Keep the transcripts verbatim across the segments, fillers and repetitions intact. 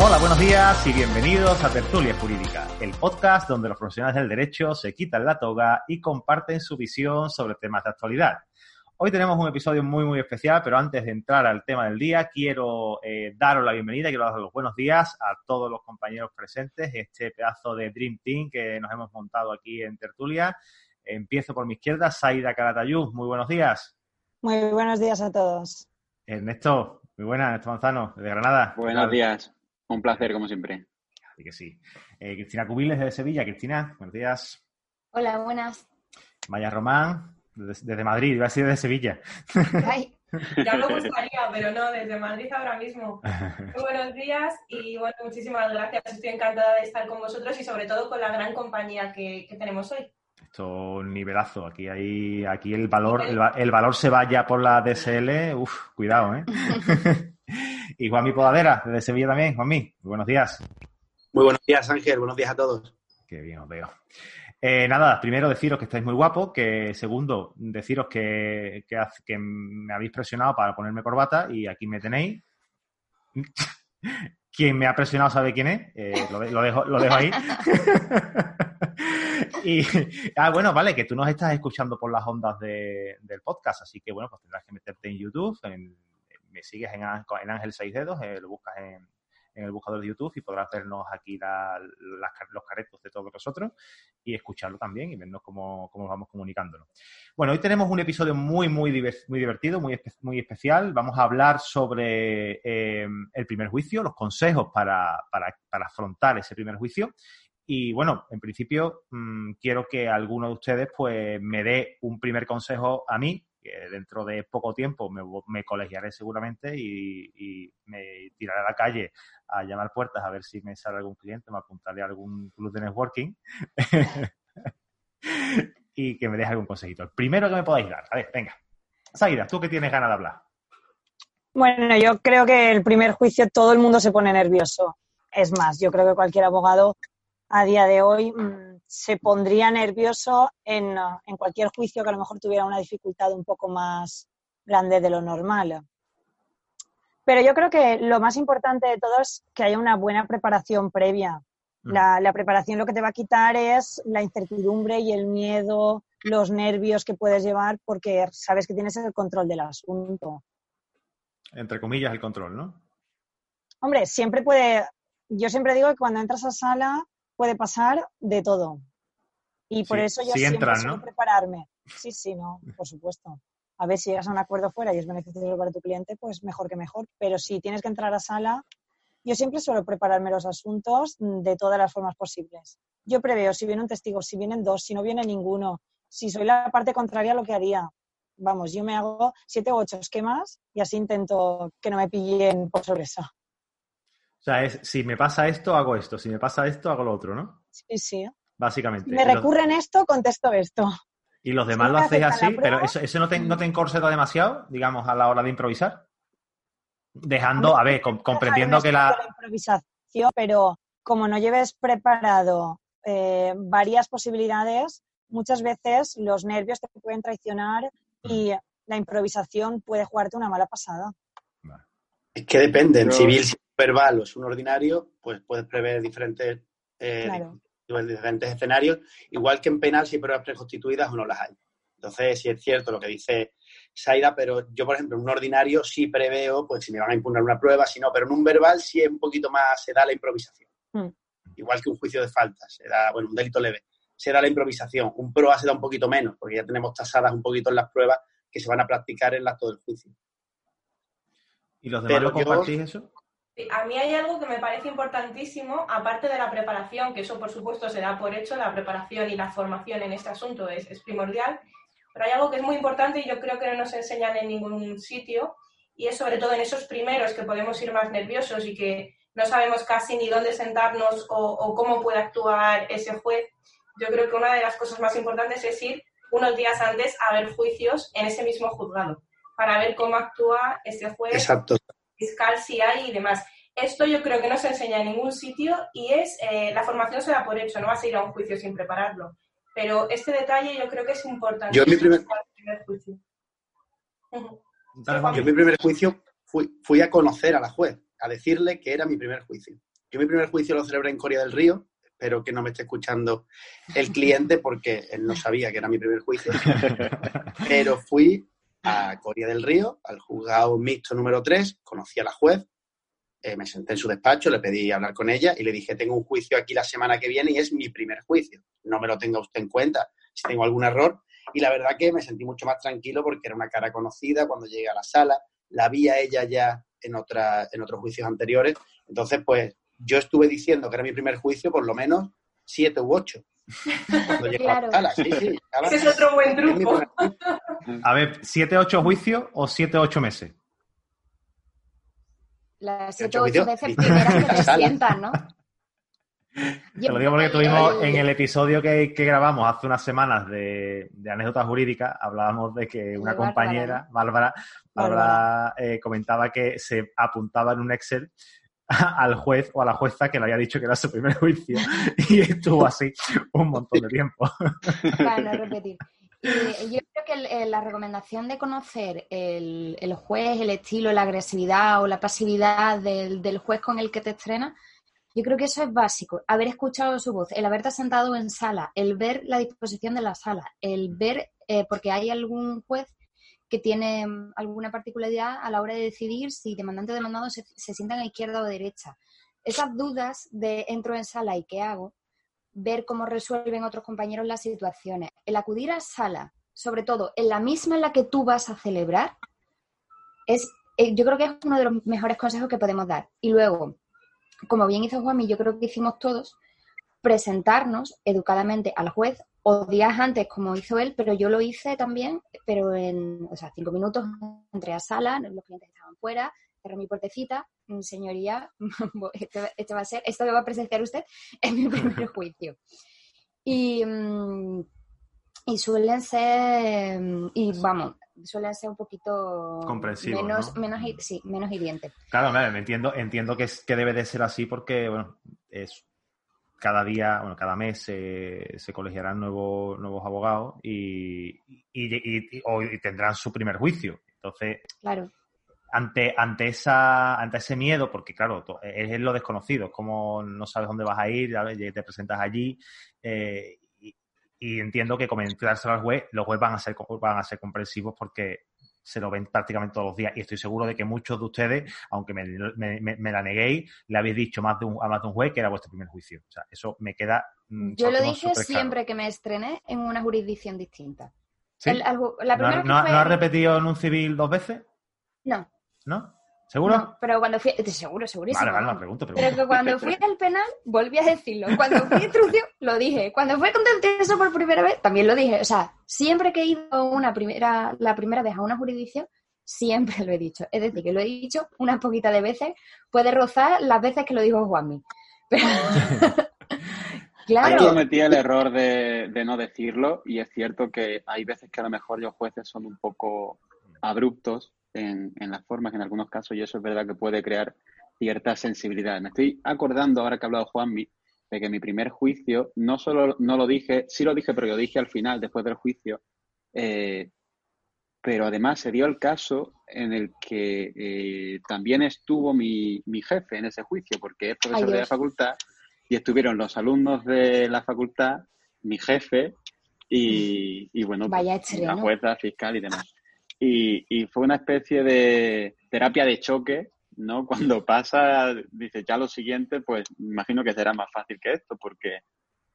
Hola, buenos días y bienvenidos a Tertulia Jurídica, el podcast donde los profesionales del derecho se quitan la toga y comparten su visión sobre temas de actualidad. Hoy tenemos un episodio muy, muy especial, pero antes de entrar al tema del día, quiero eh, daros la bienvenida, quiero daros los buenos días a todos los compañeros presentes, este pedazo de Dream Team que nos hemos montado aquí en Tertulia. Empiezo por mi izquierda, Saida Caratayú, muy buenos días. Muy buenos días a todos. Ernesto, muy buenas, Ernesto Manzano, de Granada. Buenos días. Un placer, como siempre. Así que sí. Eh, Cristina Cubiles, desde Sevilla. Cristina, buenos días. Hola, buenas. Maya Román, desde, desde Madrid. Iba a decir desde Sevilla. Ay, ya me gustaría, pero no, desde Madrid ahora mismo. Muy buenos días y, bueno, muchísimas gracias. Estoy encantada de estar con vosotros y, sobre todo, con la gran compañía que, que tenemos hoy. Esto, nivelazo. Aquí hay, aquí el valor el, el valor se va ya por la D S L. Uf, cuidado, ¿eh? Y Juanmi Podadera, desde Sevilla también. Juanmi, muy buenos días. Muy buenos días, Ángel. Buenos días a todos. Qué bien os veo. Eh, nada, primero deciros que estáis muy guapos, que segundo, deciros que, que, que me habéis presionado para ponerme corbata y aquí me tenéis. Quien me ha presionado sabe quién es. Eh, lo, de, lo, dejo, lo dejo ahí. Y, ah, bueno, vale, que tú nos estás escuchando por las ondas de, del podcast, así que, bueno, pues tendrás que meterte en YouTube, en... Me sigues en, en Ángel Seisdedos, eh, lo buscas en, en el buscador de YouTube y podrás vernos aquí la, la, los caretos de todos nosotros y escucharlo también y vernos cómo, cómo vamos comunicándonos. Bueno, hoy tenemos un episodio muy, muy, divers, muy divertido, muy, muy especial. Vamos a hablar sobre eh, el primer juicio, los consejos para, para, para afrontar ese primer juicio. Y, bueno, en principio mmm, quiero que alguno de ustedes pues me dé un primer consejo a mí. Dentro de poco tiempo me, me colegiaré seguramente y, y me tiraré a la calle a llamar puertas a ver si me sale algún cliente, me apuntaré a algún club de networking y que me deje algún consejito. El primero que me podáis dar. A ver, venga. Saida, ¿tú qué tienes ganas de hablar? Bueno, yo creo que el primer juicio todo el mundo se pone nervioso. Es más, yo creo que cualquier abogado a día de hoy se pondría nervioso en, en cualquier juicio que a lo mejor tuviera una dificultad un poco más grande de lo normal. Pero yo creo que lo más importante de todo es que haya una buena preparación previa. La, la preparación lo que te va a quitar es la incertidumbre y el miedo, los nervios que puedes llevar porque sabes que tienes el control del asunto. Entre comillas, el control, ¿no? Hombre, siempre puede... Yo siempre digo que cuando entras a sala... puede pasar de todo. Y por sí, eso yo si siempre entran, suelo ¿no? prepararme. Sí, sí, no, por supuesto. A ver, si llegas a un acuerdo fuera y es beneficioso para tu cliente, pues mejor que mejor. Pero si tienes que entrar a sala, yo siempre suelo prepararme los asuntos de todas las formas posibles. Yo preveo si viene un testigo, si vienen dos, si no viene ninguno, si soy la parte contraria, lo que haría. Vamos, yo me hago siete u ocho esquemas y así intento que no me pillen por sorpresa. O sea, es, si me pasa esto, hago esto. Si me pasa esto, hago lo otro, ¿no? Sí, sí. Básicamente. Si me recurren los... esto, contesto esto. Y los demás si lo hacéis así, prueba, pero ¿eso, eso no, te, no te encorseta demasiado, digamos, a la hora de improvisar? Dejando, a ver, com, comprendiendo que la... la improvisación, pero como no lleves preparado eh, varias posibilidades, muchas veces los nervios te pueden traicionar y mm. la improvisación puede jugarte una mala pasada. Vale. Es que depende, en civil... verbal o es un ordinario, pues puedes prever diferentes, eh, claro. diferentes escenarios, igual que en penal si pruebas preconstituidas o no las hay. Entonces, sí es cierto lo que dice Saida, pero yo, por ejemplo, en un ordinario sí preveo, pues si me van a impugnar una prueba, si no, pero en un verbal sí es un poquito más, se da la improvisación. Mm. Igual que un juicio de falta, se da, bueno, un delito leve, se da la improvisación. Un proa se da un poquito menos, porque ya tenemos tasadas un poquito en las pruebas que se van a practicar en el acto del juicio. ¿Y los demás pero lo compartís yo, eso? A mí hay algo que me parece importantísimo, aparte de la preparación, que eso por supuesto se da por hecho, la preparación y la formación en este asunto es, es primordial, pero hay algo que es muy importante y yo creo que no nos enseñan en ningún sitio, y es sobre todo en esos primeros que podemos ir más nerviosos y que no sabemos casi ni dónde sentarnos o, o cómo puede actuar ese juez. yo creo que una de las cosas más importantes es ir unos días antes a ver juicios en ese mismo juzgado, para ver cómo actúa ese juez, Exacto. fiscal, si hay y demás. Esto yo creo que no se enseña en ningún sitio y es eh, la formación se da por hecho, no vas a ir a un juicio sin prepararlo. Pero este detalle yo creo que es importante. Yo en mi primer, primer juicio, uh-huh. Yo en mi primer juicio fui, fui a conocer a la juez, a decirle que era mi primer juicio. Yo mi primer juicio lo celebré en Coria del Río, espero que no me esté escuchando el cliente porque él no sabía que era mi primer juicio, pero fui a Coria del Río, al juzgado mixto número tres, conocí a la juez, eh, me senté en su despacho, le pedí hablar con ella y le dije, tengo un juicio aquí la semana que viene y es mi primer juicio, no me lo tenga usted en cuenta si tengo algún error. Y la verdad que me sentí mucho más tranquilo porque era una cara conocida cuando llegué a la sala, la vi a ella ya en, otra, en otros juicios anteriores, entonces pues yo estuve diciendo que era mi primer juicio por lo menos siete u ocho. Cuando llegué claro. a la sala, sí, sí. Estaba... Ese es otro buen truco. A ver, ¿siete, ocho juicios o siete, ocho meses? Las siete, ocho veces primeras que te sientan, ¿no? Te lo digo porque tuvimos en el episodio que, que grabamos hace unas semanas de, de anécdotas jurídicas, hablábamos de que una Bárbara, compañera, Bárbara, Bárbara, Bárbara. Eh, comentaba que se apuntaba en un Excel al juez o a la jueza que le había dicho que era su primer juicio y estuvo así un montón de tiempo. Para no repetir. Y yo creo que el, el, la recomendación de conocer el, el juez, el estilo, la agresividad o la pasividad del, del juez con el que te estrenas, yo creo que eso es básico. Haber escuchado su voz, el haberte sentado en sala, el ver la disposición de la sala, el ver, eh, porque hay algún juez que tiene alguna particularidad a la hora de decidir si demandante o demandado se, se sientan a izquierda o derecha. Esas dudas de entro en sala y qué hago, ver cómo resuelven otros compañeros las situaciones. El acudir a sala, sobre todo en la misma en la que tú vas a celebrar, es eh, yo creo que es uno de los mejores consejos que podemos dar. Y luego, como bien hizo Juanmi, yo creo que hicimos todos, presentarnos educadamente al juez o días antes, como hizo él, pero yo lo hice también, pero en, o sea, cinco minutos entré a sala, los clientes estaban fuera, cerré mi puertecita, señoría, esto, esto va a ser, esto que va a presenciar usted es mi primer juicio. Y, y suelen ser, y vamos, suelen ser un poquito comprensivo, menos, ¿no? menos, sí, menos hiriente. Claro, me entiendo, entiendo que, es, que debe de ser así porque, bueno, es... Cada día, bueno, cada mes se, se colegiarán nuevos nuevos abogados y, y, y, y, o, y tendrán su primer juicio. Entonces, claro. ante ante esa ante ese miedo, porque claro, es, es lo desconocido, es como no sabes dónde vas a ir, te presentas allí eh, y, y entiendo que comentárselo al juez, los jueces van a ser van a ser comprensivos porque se lo ven prácticamente todos los días y estoy seguro de que muchos de ustedes, aunque me, me, me la neguéis, le habéis dicho más de un, a más de un juez que era vuestro primer juicio. O sea, eso me queda... Mm, Yo lo dije siempre claro. que me estrené en una jurisdicción distinta. ¿Sí? El, el, la primera ¿No, no, fue... ¿No has repetido en un civil dos veces? No. ¿No? ¿Seguro? No, pero cuando fui... Seguro, segurísimo. Vale, vale, me pregunto, pregunto. Pero que cuando fui al penal, volví a decirlo. Cuando fui a instrucción, lo dije. Cuando fui contencioso por primera vez, también lo dije. O sea, siempre que he ido una primera, la primera vez a una jurisdicción, siempre lo he dicho. Es decir, que lo he dicho unas poquitas de veces. Puede rozar las veces que lo dijo Juanmi. Pero... Claro. Yo cometí el error de, de no decirlo y es cierto que hay veces que a lo mejor los jueces son un poco abruptos En, en las formas, en algunos casos, y eso es verdad que puede crear cierta sensibilidad. Me estoy acordando, ahora que ha hablado Juanmi, de que mi primer juicio, no solo no lo dije, sí lo dije, pero lo dije al final, después del juicio, eh, pero además se dio el caso en el que eh, también estuvo mi, mi jefe en ese juicio, porque es profesor Ay, de la facultad, y estuvieron los alumnos de la facultad, mi jefe, y, y bueno, pues, la jueza, fiscal y demás. Y, y fue una especie de terapia de choque, ¿no? Cuando pasa, dice ya lo siguiente, pues imagino que será más fácil que esto, porque,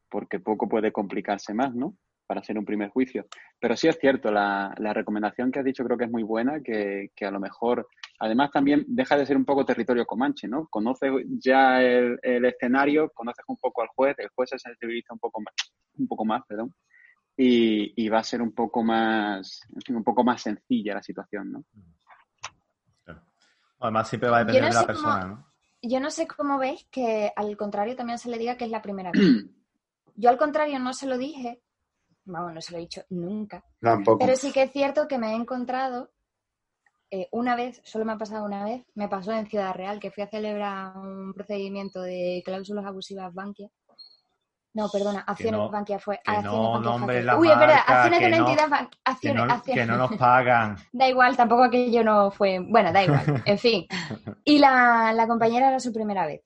porque poco puede complicarse más, ¿no? Para hacer un primer juicio. Pero sí es cierto, la, la recomendación que has dicho creo que es muy buena, que, que a lo mejor, además también deja de ser un poco territorio comanche, ¿no? Conoces ya el, el escenario, conoces un poco al juez, el juez se sensibiliza un poco más, un poco más, perdón. Y, y va a ser un poco más un poco más sencilla la situación, ¿no? Claro. Además, siempre va a depender no de la persona, cómo, ¿no? Yo no sé cómo veis que, al contrario, también se le diga que es la primera vez. Yo al contrario no se lo dije, vamos, no se lo he dicho nunca. Tampoco. Pero sí que es cierto que me he encontrado, eh, una vez, solo me ha pasado una vez, me pasó en Ciudad Real, que fui a celebrar un procedimiento de cláusulas abusivas Bankia. No, perdona, acciones no, Bankia fue. Que acciones no, nombre la Uy, marca, es verdad, acciones de una no, entidad bancaria. Acciones, no, acciones. Que no nos pagan. Da igual, tampoco aquello no fue. Bueno, da igual, en fin. Y la, la compañera era su primera vez.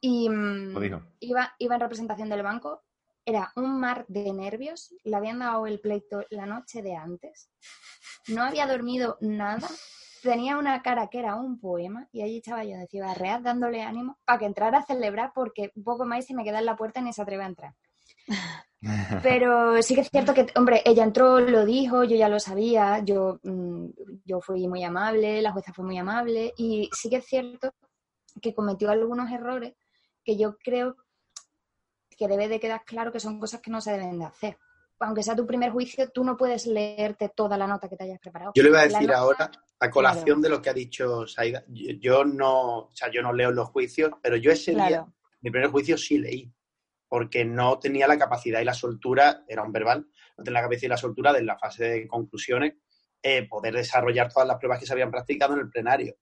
Y Lo dijo. Iba, iba en representación del banco. Era un mar de nervios. Le habían dado el pleito la noche de antes. No había dormido nada. Tenía una cara que era un poema y allí estaba yo de Ciudad Real dándole ánimo para que entrara a celebrar porque poco más se me queda en la puerta y ni se atreve a entrar. Pero sí que es cierto que, hombre, ella entró, lo dijo, yo ya lo sabía, yo, yo fui muy amable, la jueza fue muy amable y sí que es cierto que cometió algunos errores que yo creo que debe de quedar claro que son cosas que no se deben de hacer. Aunque sea tu primer juicio, tú no puedes leerte toda la nota que te hayas preparado. Yo le iba a decir nota, ahora, a colación claro. de lo que ha dicho Saida, yo, yo no, o sea, yo no leo los juicios, pero yo ese claro. día, mi primer juicio sí leí, porque no tenía la capacidad y la soltura, era un verbal, no tenía la capacidad y la soltura de la fase de conclusiones, eh, poder desarrollar todas las pruebas que se habían practicado en el plenario.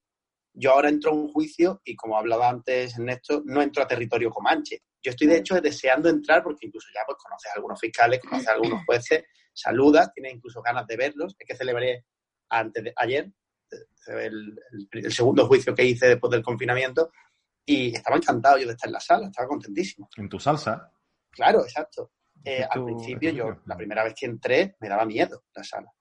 Yo ahora entro a un juicio y, como hablaba antes Ernesto, no entro a territorio comanche. Yo estoy, de hecho, deseando entrar porque incluso ya pues conoces a algunos fiscales, conoces a algunos jueces, saludas, tienes incluso ganas de verlos. Es que celebré antes de, ayer el, el, el segundo juicio que hice después del confinamiento y estaba encantado yo de estar en la sala, estaba contentísimo. ¿En tu salsa? Claro, exacto. Eh, al principio yo, la primera vez que entré, me daba miedo la sala.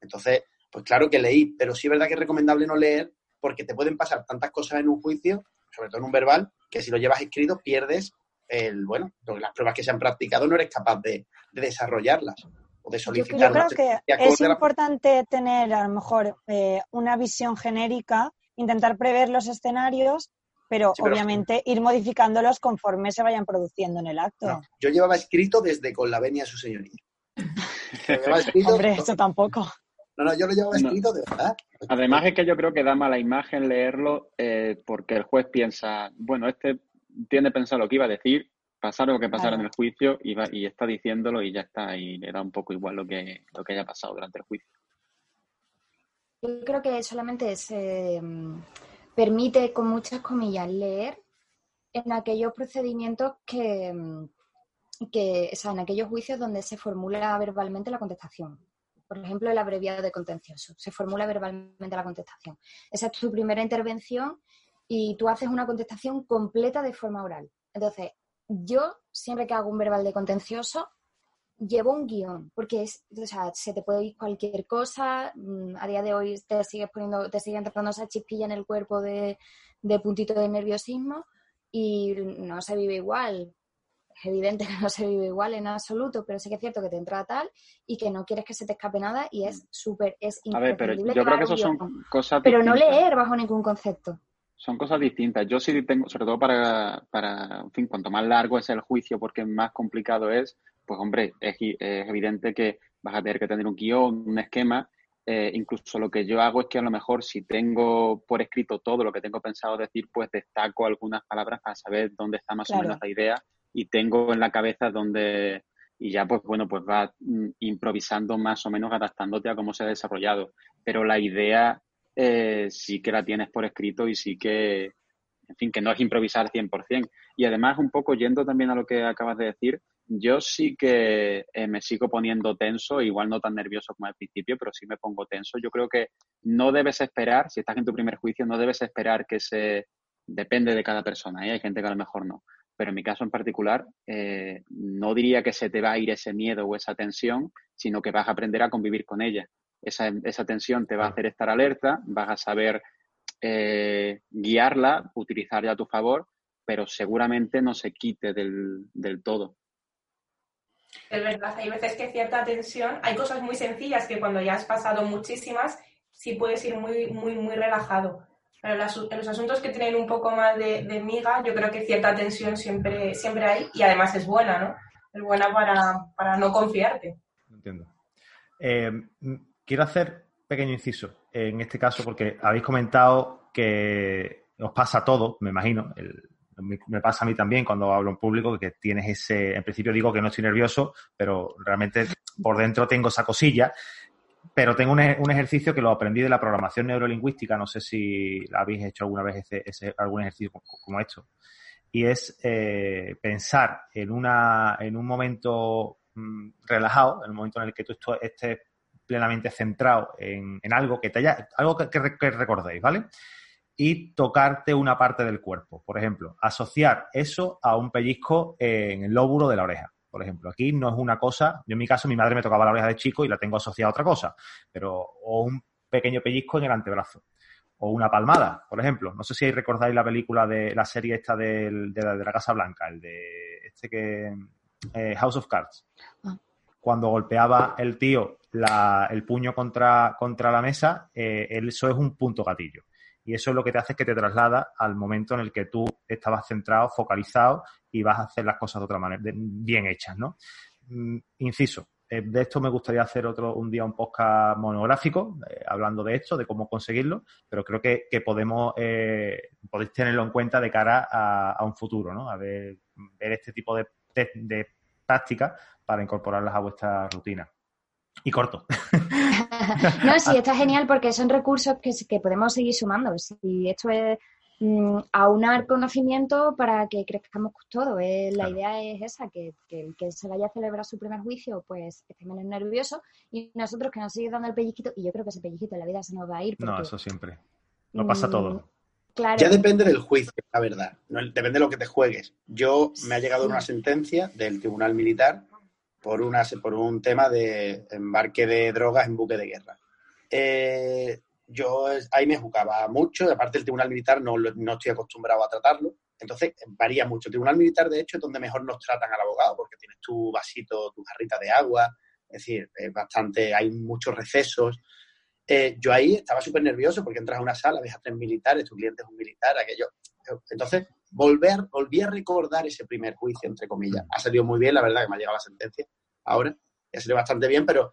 Entonces, pues claro que leí, pero sí es verdad que es recomendable no leer porque te pueden pasar tantas cosas en un juicio, sobre todo en un verbal, que si lo llevas escrito pierdes el, bueno, las pruebas que se han practicado, no eres capaz de, de desarrollarlas o de solicitarlas. Yo creo que es importante tener, a lo mejor, eh, una visión genérica, intentar prever los escenarios, pero, sí, pero obviamente sí. ir modificándolos conforme se vayan produciendo en el acto. No, yo llevaba escrito desde con la venia de su señoría. escrito, Hombre, no, eso tampoco. No, no, yo lo llevaba escrito no. de verdad. Además es que yo creo que da mala imagen leerlo eh, porque el juez piensa, bueno, este... tiende a pensar lo que iba a decir, pasar lo que pasara claro. en el juicio y, va, y está diciéndolo y ya está, y le da un poco igual lo que, lo que haya pasado durante el juicio. Yo creo que solamente se permite, con muchas comillas, leer en aquellos procedimientos que, que o sea, en aquellos juicios donde se formula verbalmente la contestación. Por ejemplo, el abreviado de contencioso. Se formula verbalmente la contestación. Esa es tu primera intervención y tú haces una contestación completa de forma oral. Entonces, yo siempre que hago un verbal de contencioso, llevo un guión, porque es, o sea, se te puede ir cualquier cosa, a día de hoy te sigues poniendo, te siguen tratando esa chispilla en el cuerpo de, de puntito de nerviosismo y no se vive igual. Es evidente que no se vive igual en absoluto, pero sí que es cierto que te entra tal y que no quieres que se te escape nada y es súper, es imprescindible. A ver, pero yo creo que eso son cosas distintas. Pero no leer bajo ningún concepto. Son cosas distintas. Yo sí tengo, sobre todo para, para, en fin, cuanto más largo es el juicio porque más complicado es, pues hombre, es, es evidente que vas a tener que tener un guión, un esquema. Eh, incluso lo que yo hago es que a lo mejor si tengo por escrito todo lo que tengo pensado decir, pues destaco algunas palabras para saber dónde está más claro. o menos la idea y tengo en la cabeza dónde... Y ya, pues bueno, pues vas mm, improvisando más o menos adaptándote a cómo se ha desarrollado. Pero la idea... Eh, sí que la tienes por escrito y sí que, en fin, que no es improvisar cien por ciento. Y además, un poco yendo también a lo que acabas de decir, yo sí que eh, me sigo poniendo tenso, igual no tan nervioso como al principio, pero sí me pongo tenso. Yo creo que no debes esperar, si estás en tu primer juicio, no debes esperar que se... Depende de cada persona, ¿eh? Hay gente que a lo mejor no. Pero en mi caso en particular, eh, no diría que se te va a ir ese miedo o esa tensión, sino que vas a aprender a convivir con ella. Esa, esa tensión te va a hacer estar alerta, vas a saber eh, guiarla, utilizarla a tu favor, pero seguramente no se quite del, del todo. Es verdad, hay veces que cierta tensión, hay cosas muy sencillas que cuando ya has pasado muchísimas, sí puedes ir muy, muy, muy relajado. Pero las, los asuntos que tienen un poco más de, de miga, yo creo que cierta tensión siempre, siempre hay y además es buena, ¿no? Es buena para, para no confiarte. Entiendo. Eh... Quiero hacer pequeño inciso en este caso porque habéis comentado que os pasa todo, me imagino, el, Me, me pasa a mí también cuando hablo en público que tienes ese... En principio digo que no estoy nervioso, pero realmente por dentro tengo esa cosilla. Pero tengo un, un ejercicio que lo aprendí de la programación neurolingüística. No sé si habéis hecho alguna vez ese, ese, algún ejercicio como esto. Y es eh, pensar en una en un momento mmm, relajado, en un momento en el que tú estés plenamente centrado en, en algo que te haya, algo que, que, que recordéis, ¿vale? Y tocarte una parte del cuerpo. Por ejemplo, asociar eso a un pellizco en el lóbulo de la oreja. Por ejemplo, aquí no es una cosa... Yo en mi caso, mi madre me tocaba la oreja de chico y la tengo asociada a otra cosa. Pero o un pequeño pellizco en el antebrazo. O una palmada, por ejemplo. No sé si recordáis la película de la serie esta de, de, la, de la Casa Blanca, el de este que... Eh, House of Cards. Ah. Cuando golpeaba el tío la, el puño contra, contra la mesa, eh, eso es un punto gatillo. Y eso es lo que te hace es que te traslada al momento en el que tú estabas centrado, focalizado y vas a hacer las cosas de otra manera, de, bien hechas, ¿no? Mm, inciso, eh, de esto me gustaría hacer otro un día un podcast monográfico eh, hablando de esto, de cómo conseguirlo, pero creo que, que podemos eh, podéis tenerlo en cuenta de cara a, a un futuro, ¿no? A ver, ver este tipo de, de, de prácticas para incorporarlas a vuestra rutina. Y corto. No, sí, está genial porque son recursos que, que podemos seguir sumando. Y esto es mmm, aunar conocimiento para que crezcamos todos. Eh, la claro. idea es esa, que, que el que se vaya a celebrar su primer juicio, pues esté menos nervioso. Y nosotros que nos sigue dando el pellizquito, y yo creo que ese pellizquito en la vida se nos va a ir. Porque, no, eso siempre. Lo pasa todo. Mmm, claro. Ya depende del juicio, la verdad. No, depende de lo que te juegues. Yo, me ha llegado una sentencia del Tribunal Militar por una por un tema de embarque de drogas en buque de guerra. Eh, yo ahí me jugaba mucho, aparte el Tribunal Militar no, no estoy acostumbrado a tratarlo, entonces varía mucho. El Tribunal Militar, de hecho, es donde mejor nos tratan al abogado, porque tienes tu vasito, tu jarrita de agua, es decir, es bastante, hay muchos recesos. Eh, yo ahí estaba súper nervioso porque entras a una sala, ves a tres militares, tu cliente es un militar, aquello. Entonces, volver, volví a recordar ese primer juicio, entre comillas. Ha salido muy bien, la verdad, que me ha llegado la sentencia ahora. Ha salido bastante bien, pero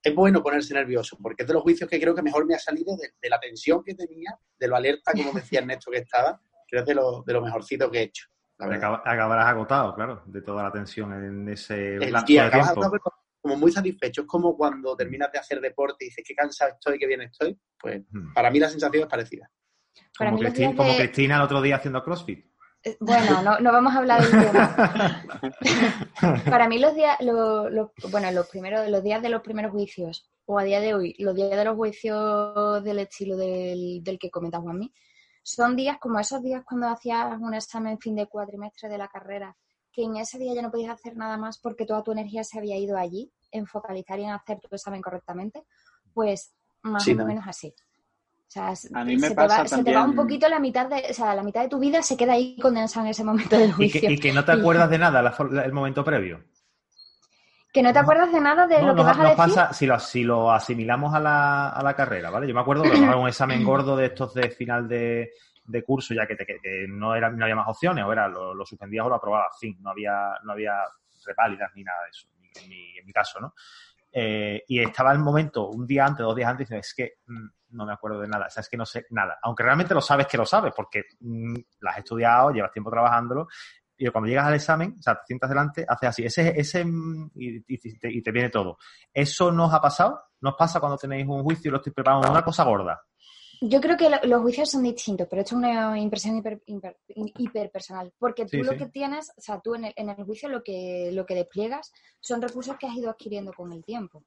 es bueno ponerse nervioso, porque es de los juicios que creo que mejor me ha salido de, de la tensión que tenía, de lo alerta, como decía Ernesto, que estaba. Creo que es de lo, de lo mejorcito que he hecho. Acabarás agotado, claro, de toda la tensión en ese lapso de tiempo. Como muy satisfecho. Es como cuando terminas de hacer deporte y dices qué cansado estoy, qué bien estoy. Pues hmm. para mí la sensación es parecida. Para como, Cristina, de... como Cristina el otro día haciendo CrossFit. Bueno, no, no vamos a hablar del tema. Para mí los días, los, los, bueno, los primeros, los días de los primeros juicios, o a día de hoy, los días de los juicios del estilo del, del que comenta Juanmi, son días como esos días cuando hacías un examen fin de cuatrimestre de la carrera, que en ese día ya no podías hacer nada más porque toda tu energía se había ido allí, en focalizar y en hacer tu examen correctamente, pues más sí, o menos así. O sea, a mí me se, pasa te va, también... se te va un poquito la mitad de, o sea, la mitad de tu vida se queda ahí condensada en ese momento del juicio. Y que, y que no te acuerdas de nada la, la, el momento previo. Que no te acuerdas de nada de no, lo que nos, vas a decir. Pasa, si, lo, si lo asimilamos a la, a la carrera, ¿vale? Yo me acuerdo que era un examen gordo de estos de final de... de curso, ya que, te, que no, era, no había más opciones, o era lo, lo suspendías o lo aprobabas, fin, no había, no había repálidas ni nada de eso, en mi, en mi caso, ¿no? Eh, y estaba el momento, un día antes, dos días antes, y es que mmm, no me acuerdo de nada, o sea, es que no sé nada, aunque realmente lo sabes que lo sabes, porque mmm, las has estudiado, llevas tiempo trabajándolo, y cuando llegas al examen, o sea, te sientas delante, haces así, ese, ese y, y, y, te, y te viene todo. ¿Eso no os ha pasado? ¿No os pasa cuando tenéis un juicio y lo estoy preparando una cosa gorda? Yo creo que lo, los juicios son distintos, pero esto es una impresión hiper, hiper, hiper personal, porque tú sí, lo sí. que tienes, o sea, tú en el, en el juicio lo que lo que despliegas son recursos que has ido adquiriendo con el tiempo.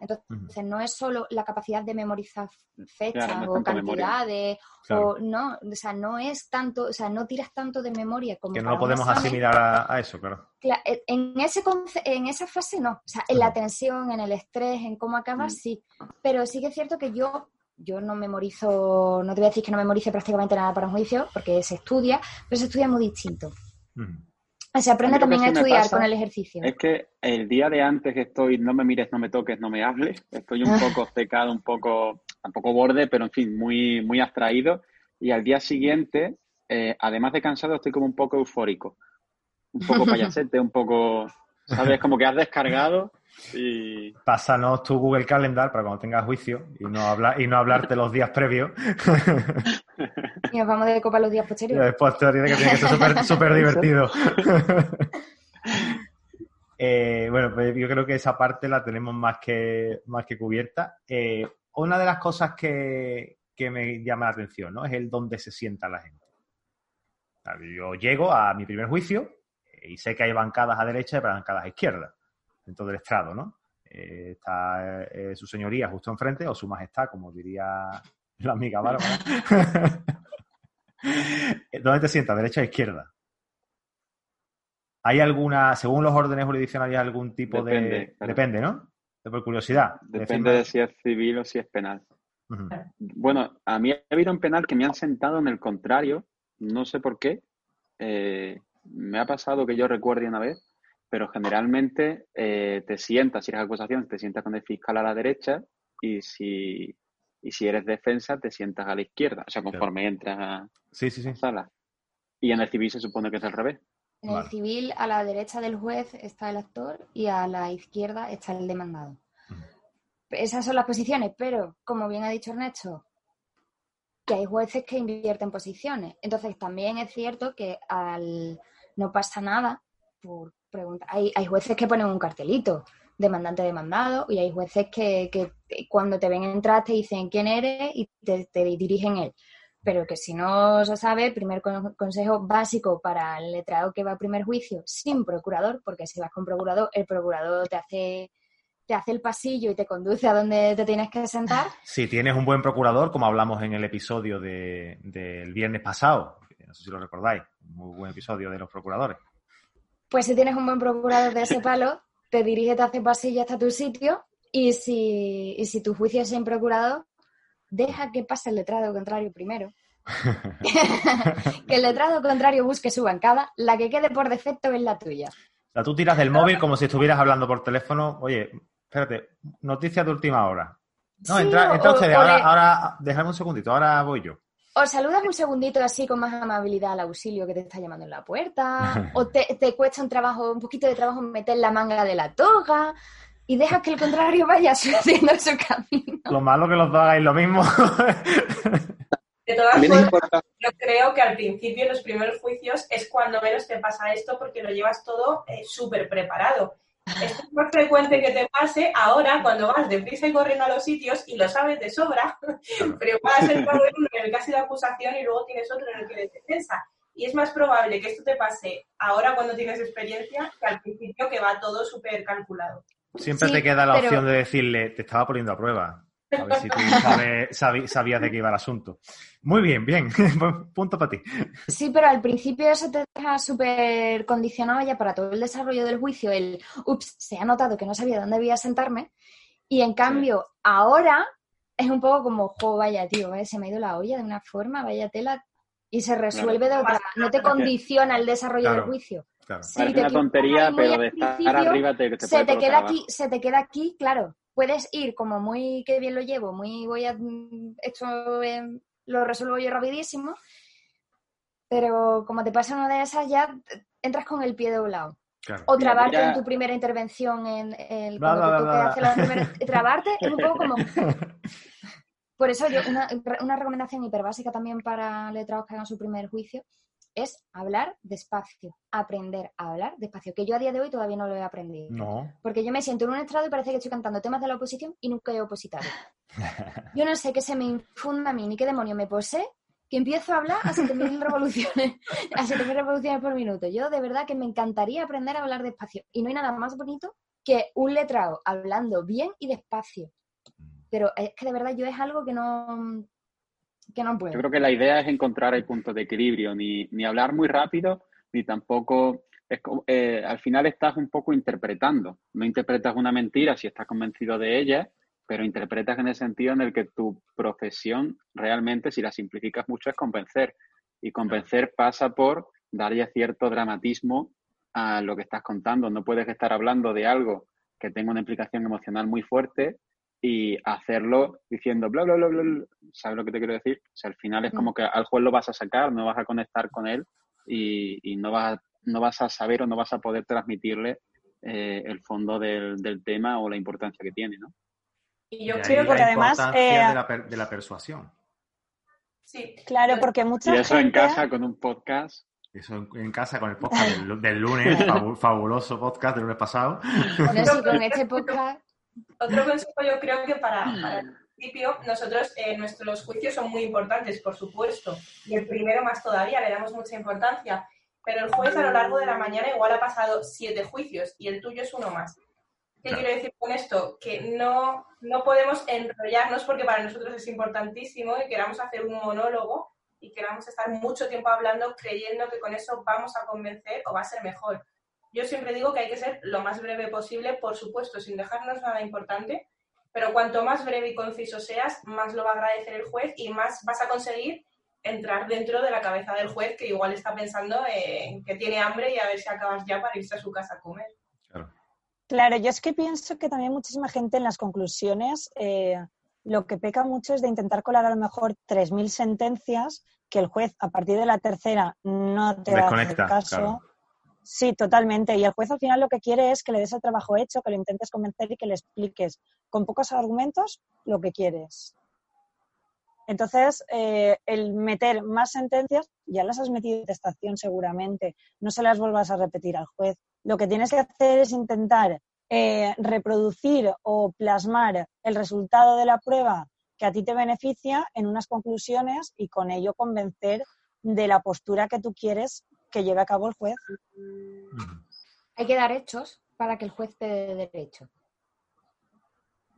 Entonces, uh-huh. no es solo la capacidad de memorizar fechas claro, o cantidades, claro. o no, o sea, no es tanto, o sea, no tiras tanto de memoria como que no podemos asimilar a, a eso, claro. claro en, ese, en esa fase no, o sea, en uh-huh. la tensión, en el estrés, en cómo acabas, uh-huh. sí, pero sí que es cierto que yo Yo no memorizo, no te voy a decir que no memorice prácticamente nada para un juicio, porque se estudia, pero se estudia muy distinto. Mm. Se aprende también a estudiar con el ejercicio. Es que el día de antes que estoy, no me mires, no me toques, no me hables, estoy un poco secado, un poco, un poco borde, pero en fin, muy, muy abstraído. Y al día siguiente, eh, además de cansado, estoy como un poco eufórico. Un poco payasete, un poco, ¿sabes? Como que has descargado. Sí. Pásanos tu Google Calendar para cuando tengas juicio y no hablar y no hablarte los días previos. Y nos vamos de copa los días posteriores. Los días posteriores, que tiene que ser súper súper divertido. Eh, bueno, pues yo creo que esa parte la tenemos más que, más que cubierta. Eh, una de las cosas que, que me llama la atención, ¿no?, es el dónde se sienta la gente. Yo llego a mi primer juicio y sé que hay bancadas a derecha y bancadas a izquierda dentro del estrado, ¿no? Eh, está eh, su señoría justo enfrente, o su majestad, como diría la amiga Bárbara. ¿Dónde te sientas? ¿Derecha o izquierda? ¿Hay alguna, según los órdenes jurisdiccionales, algún tipo depende, de...? Claro. Depende, ¿no? Por curiosidad. Depende de, de si es civil o si es penal. Uh-huh. Bueno, a mí ha habido un penal que me han sentado en el contrario, no sé por qué. Eh, me ha pasado que yo recuerde una vez, pero generalmente eh, te sientas, si eres acusación, te sientas con el fiscal a la derecha, y si, y si eres defensa, te sientas a la izquierda. O sea, conforme claro. entras a, sí, sí, sí. a la sala. Y en el civil se supone que es al revés. En el vale. civil, a la derecha del juez está el actor y a la izquierda está el demandado. Uh-huh. Esas son las posiciones, pero, como bien ha dicho Ernesto, que hay jueces que invierten posiciones. Entonces, también es cierto que al no pasa nada por preguntar. Hay, hay jueces que ponen un cartelito, demandante, demandado, y hay jueces que, que cuando te ven entrar te dicen quién eres y te, te dirigen él. Pero que si no se sabe, primer consejo básico para el letrado que va a primer juicio, sin procurador, porque si vas con procurador, el procurador te hace te hace el pasillo y te conduce a donde te tienes que sentar. Si tienes un buen procurador, como hablamos en el episodio de, del viernes pasado, no sé si lo recordáis, un muy buen episodio de los procuradores. Pues si tienes un buen procurador de ese palo, te dirige, te hace pasillo hasta tu sitio, y si, y si tu juicio es sin procurador, deja que pase el letrado contrario primero, que el letrado contrario busque su bancada, la que quede por defecto es la tuya. O sea, tú tiras del móvil como si estuvieras hablando por teléfono, oye, espérate, noticias de última hora. No, sí, entra, entra o, ustedes, o ahora, le... ahora, déjame un segundito, ahora voy yo. O saludas un segundito así con más amabilidad al auxilio que te está llamando en la puerta, o te, te cuesta un trabajo, un poquito de trabajo meter la manga de la toga... Y dejas que el contrario vaya haciendo su camino. Lo malo que los dos hagáis lo mismo. De todas formas, yo creo que al principio, en los primeros juicios, es cuando menos te pasa esto porque lo llevas todo eh, súper preparado. Esto es más frecuente que te pase ahora cuando vas deprisa y corriendo a los sitios y lo sabes de sobra. Pero vas a entrar uno en el caso de acusación y luego tienes otro en el que eres defensa. Y es más probable que esto te pase ahora cuando tienes experiencia que al principio, que va todo súper calculado. Siempre sí, te queda la pero... opción de decirle, te estaba poniendo a prueba, a ver si tú sabes, sabí, sabías de qué iba el asunto. Muy bien, bien, punto para ti. Sí, pero al principio eso te deja súper condicionado ya para todo el desarrollo del juicio, el, ups, se ha notado que no sabía dónde debía sentarme, y en cambio sí. ahora es un poco como, jo, vaya tío, ¿eh? se me ha ido la olla de una forma, vaya tela, y se resuelve claro. de otra, no te condiciona el desarrollo claro. del juicio. Claro. Sí, parece una tontería, pero de estar arriba te, te se te queda abajo. Aquí, se te queda aquí, claro. Puedes ir como muy, qué bien lo llevo, muy voy a esto eh, lo resuelvo yo rapidísimo, pero como te pasa una de esas ya entras con el pie doblado. Claro. O trabarte mira, mira... en tu primera intervención en el bla, cuando bla, tú bla, bla, bla. Primeros, trabarte es un poco como por eso yo una, una recomendación hiperbásica también para letrados que hagan su primer juicio. Es hablar despacio, aprender a hablar despacio, que yo a día de hoy todavía no lo he aprendido. No. Porque yo me siento en un estrado y parece que estoy cantando temas de la oposición y nunca he opositado. Yo no sé qué se me infunda a mí ni qué demonio me posee, que empiezo a hablar a siete mil revoluciones, a siete mil revoluciones por minuto. Yo de verdad que me encantaría aprender a hablar despacio. Y no hay nada más bonito que un letrado hablando bien y despacio. Pero es que de verdad yo es algo que no... Que no puedo. Yo creo que la idea es encontrar el punto de equilibrio, ni, ni hablar muy rápido, ni tampoco... Es, eh, al final estás un poco interpretando. No interpretas una mentira si estás convencido de ella, pero interpretas en el sentido en el que tu profesión realmente, si la simplificas mucho, es convencer. Y convencer pasa por darle cierto dramatismo a lo que estás contando. No puedes estar hablando de algo que tenga una implicación emocional muy fuerte y hacerlo diciendo bla, bla, bla, bla, bla, ¿sabes lo que te quiero decir? O sea, al final es como que al juez lo vas a sacar, no vas a conectar con él y, y no, vas a, no vas a saber o no vas a poder transmitirle eh, el fondo del, del tema o la importancia que tiene, ¿no? Y yo creo que además... Eh, de, la per, de la persuasión. Sí, claro, porque mucha gente... Y eso gente... encaja con un podcast. Eso encaja con el podcast del, del lunes, fabuloso podcast del lunes pasado. Bueno, sí, con este podcast... Otro consejo yo creo que para, para el principio, nosotros, eh, nuestros juicios son muy importantes, por supuesto, y el primero más todavía, le damos mucha importancia, pero el juez a lo largo de la mañana igual ha pasado siete juicios y el tuyo es uno más. ¿Qué claro. quiero decir con esto? Que no, no podemos enrollarnos porque para nosotros es importantísimo y queramos hacer un monólogo y queramos estar mucho tiempo hablando creyendo que con eso vamos a convencer o va a ser mejor. Yo siempre digo que hay que ser lo más breve posible, por supuesto, sin dejarnos nada importante, pero cuanto más breve y conciso seas, más lo va a agradecer el juez y más vas a conseguir entrar dentro de la cabeza del juez que igual está pensando en que tiene hambre y a ver si acabas ya para irse a su casa a comer. Claro, claro, yo es que pienso que también muchísima gente en las conclusiones eh, lo que peca mucho es de intentar colar a lo mejor tres mil sentencias que el juez a partir de la tercera no te desconecta, va a hacer caso. Claro. Sí, totalmente. Y el juez al final lo que quiere es que le des el trabajo hecho, que lo intentes convencer y que le expliques con pocos argumentos lo que quieres. Entonces, eh, el meter más sentencias, ya las has metido en testación seguramente, no se las vuelvas a repetir al juez. Lo que tienes que hacer es intentar eh, reproducir o plasmar el resultado de la prueba que a ti te beneficia en unas conclusiones y con ello convencer de la postura que tú quieres que lleve a cabo el juez. Hay que dar hechos para que el juez te dé derecho.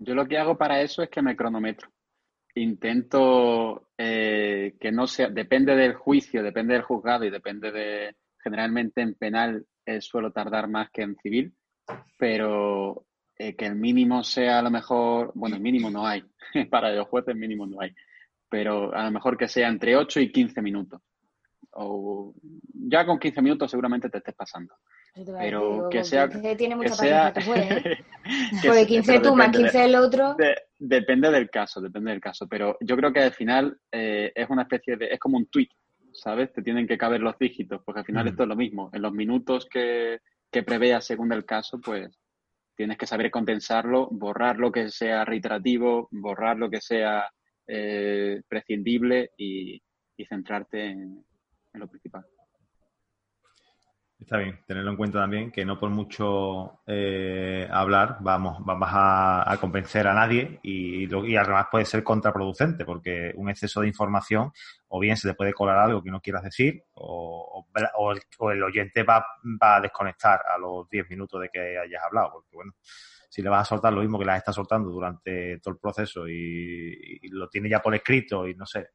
Yo lo que hago para eso es que me cronometro. Intento eh, que no sea... Depende del juicio, depende del juzgado y depende de... Generalmente en penal eh, suelo tardar más que en civil, pero eh, que el mínimo sea a lo mejor... Bueno, el mínimo no hay. Para los jueces mínimo no hay. Pero a lo mejor que sea entre ocho y quince minutos. O ya con quince minutos seguramente te estés pasando. Pero que sea... Tiene mucha paciencia que puede, ¿eh? Porque quince tú más quince el otro... De, depende del caso, depende del caso. Pero yo creo que al final eh, es una especie de... Es como un tweet, ¿sabes? Te tienen que caber los dígitos, porque al final mm. esto es lo mismo. En los minutos que, que preveas según el caso, pues tienes que saber condensarlo, borrar lo que sea reiterativo, borrar lo que sea eh, prescindible y, y centrarte en... Es lo principal. Está bien, tenerlo en cuenta también, que no por mucho eh, hablar vamos, vamos a, a convencer a nadie y, y además puede ser contraproducente porque un exceso de información o bien se te puede colar algo que no quieras decir o, o, el, o el oyente va, va a desconectar a los diez minutos de que hayas hablado, porque bueno, si le vas a soltar lo mismo que las estás soltando durante todo el proceso y, y lo tiene ya por escrito y no sé.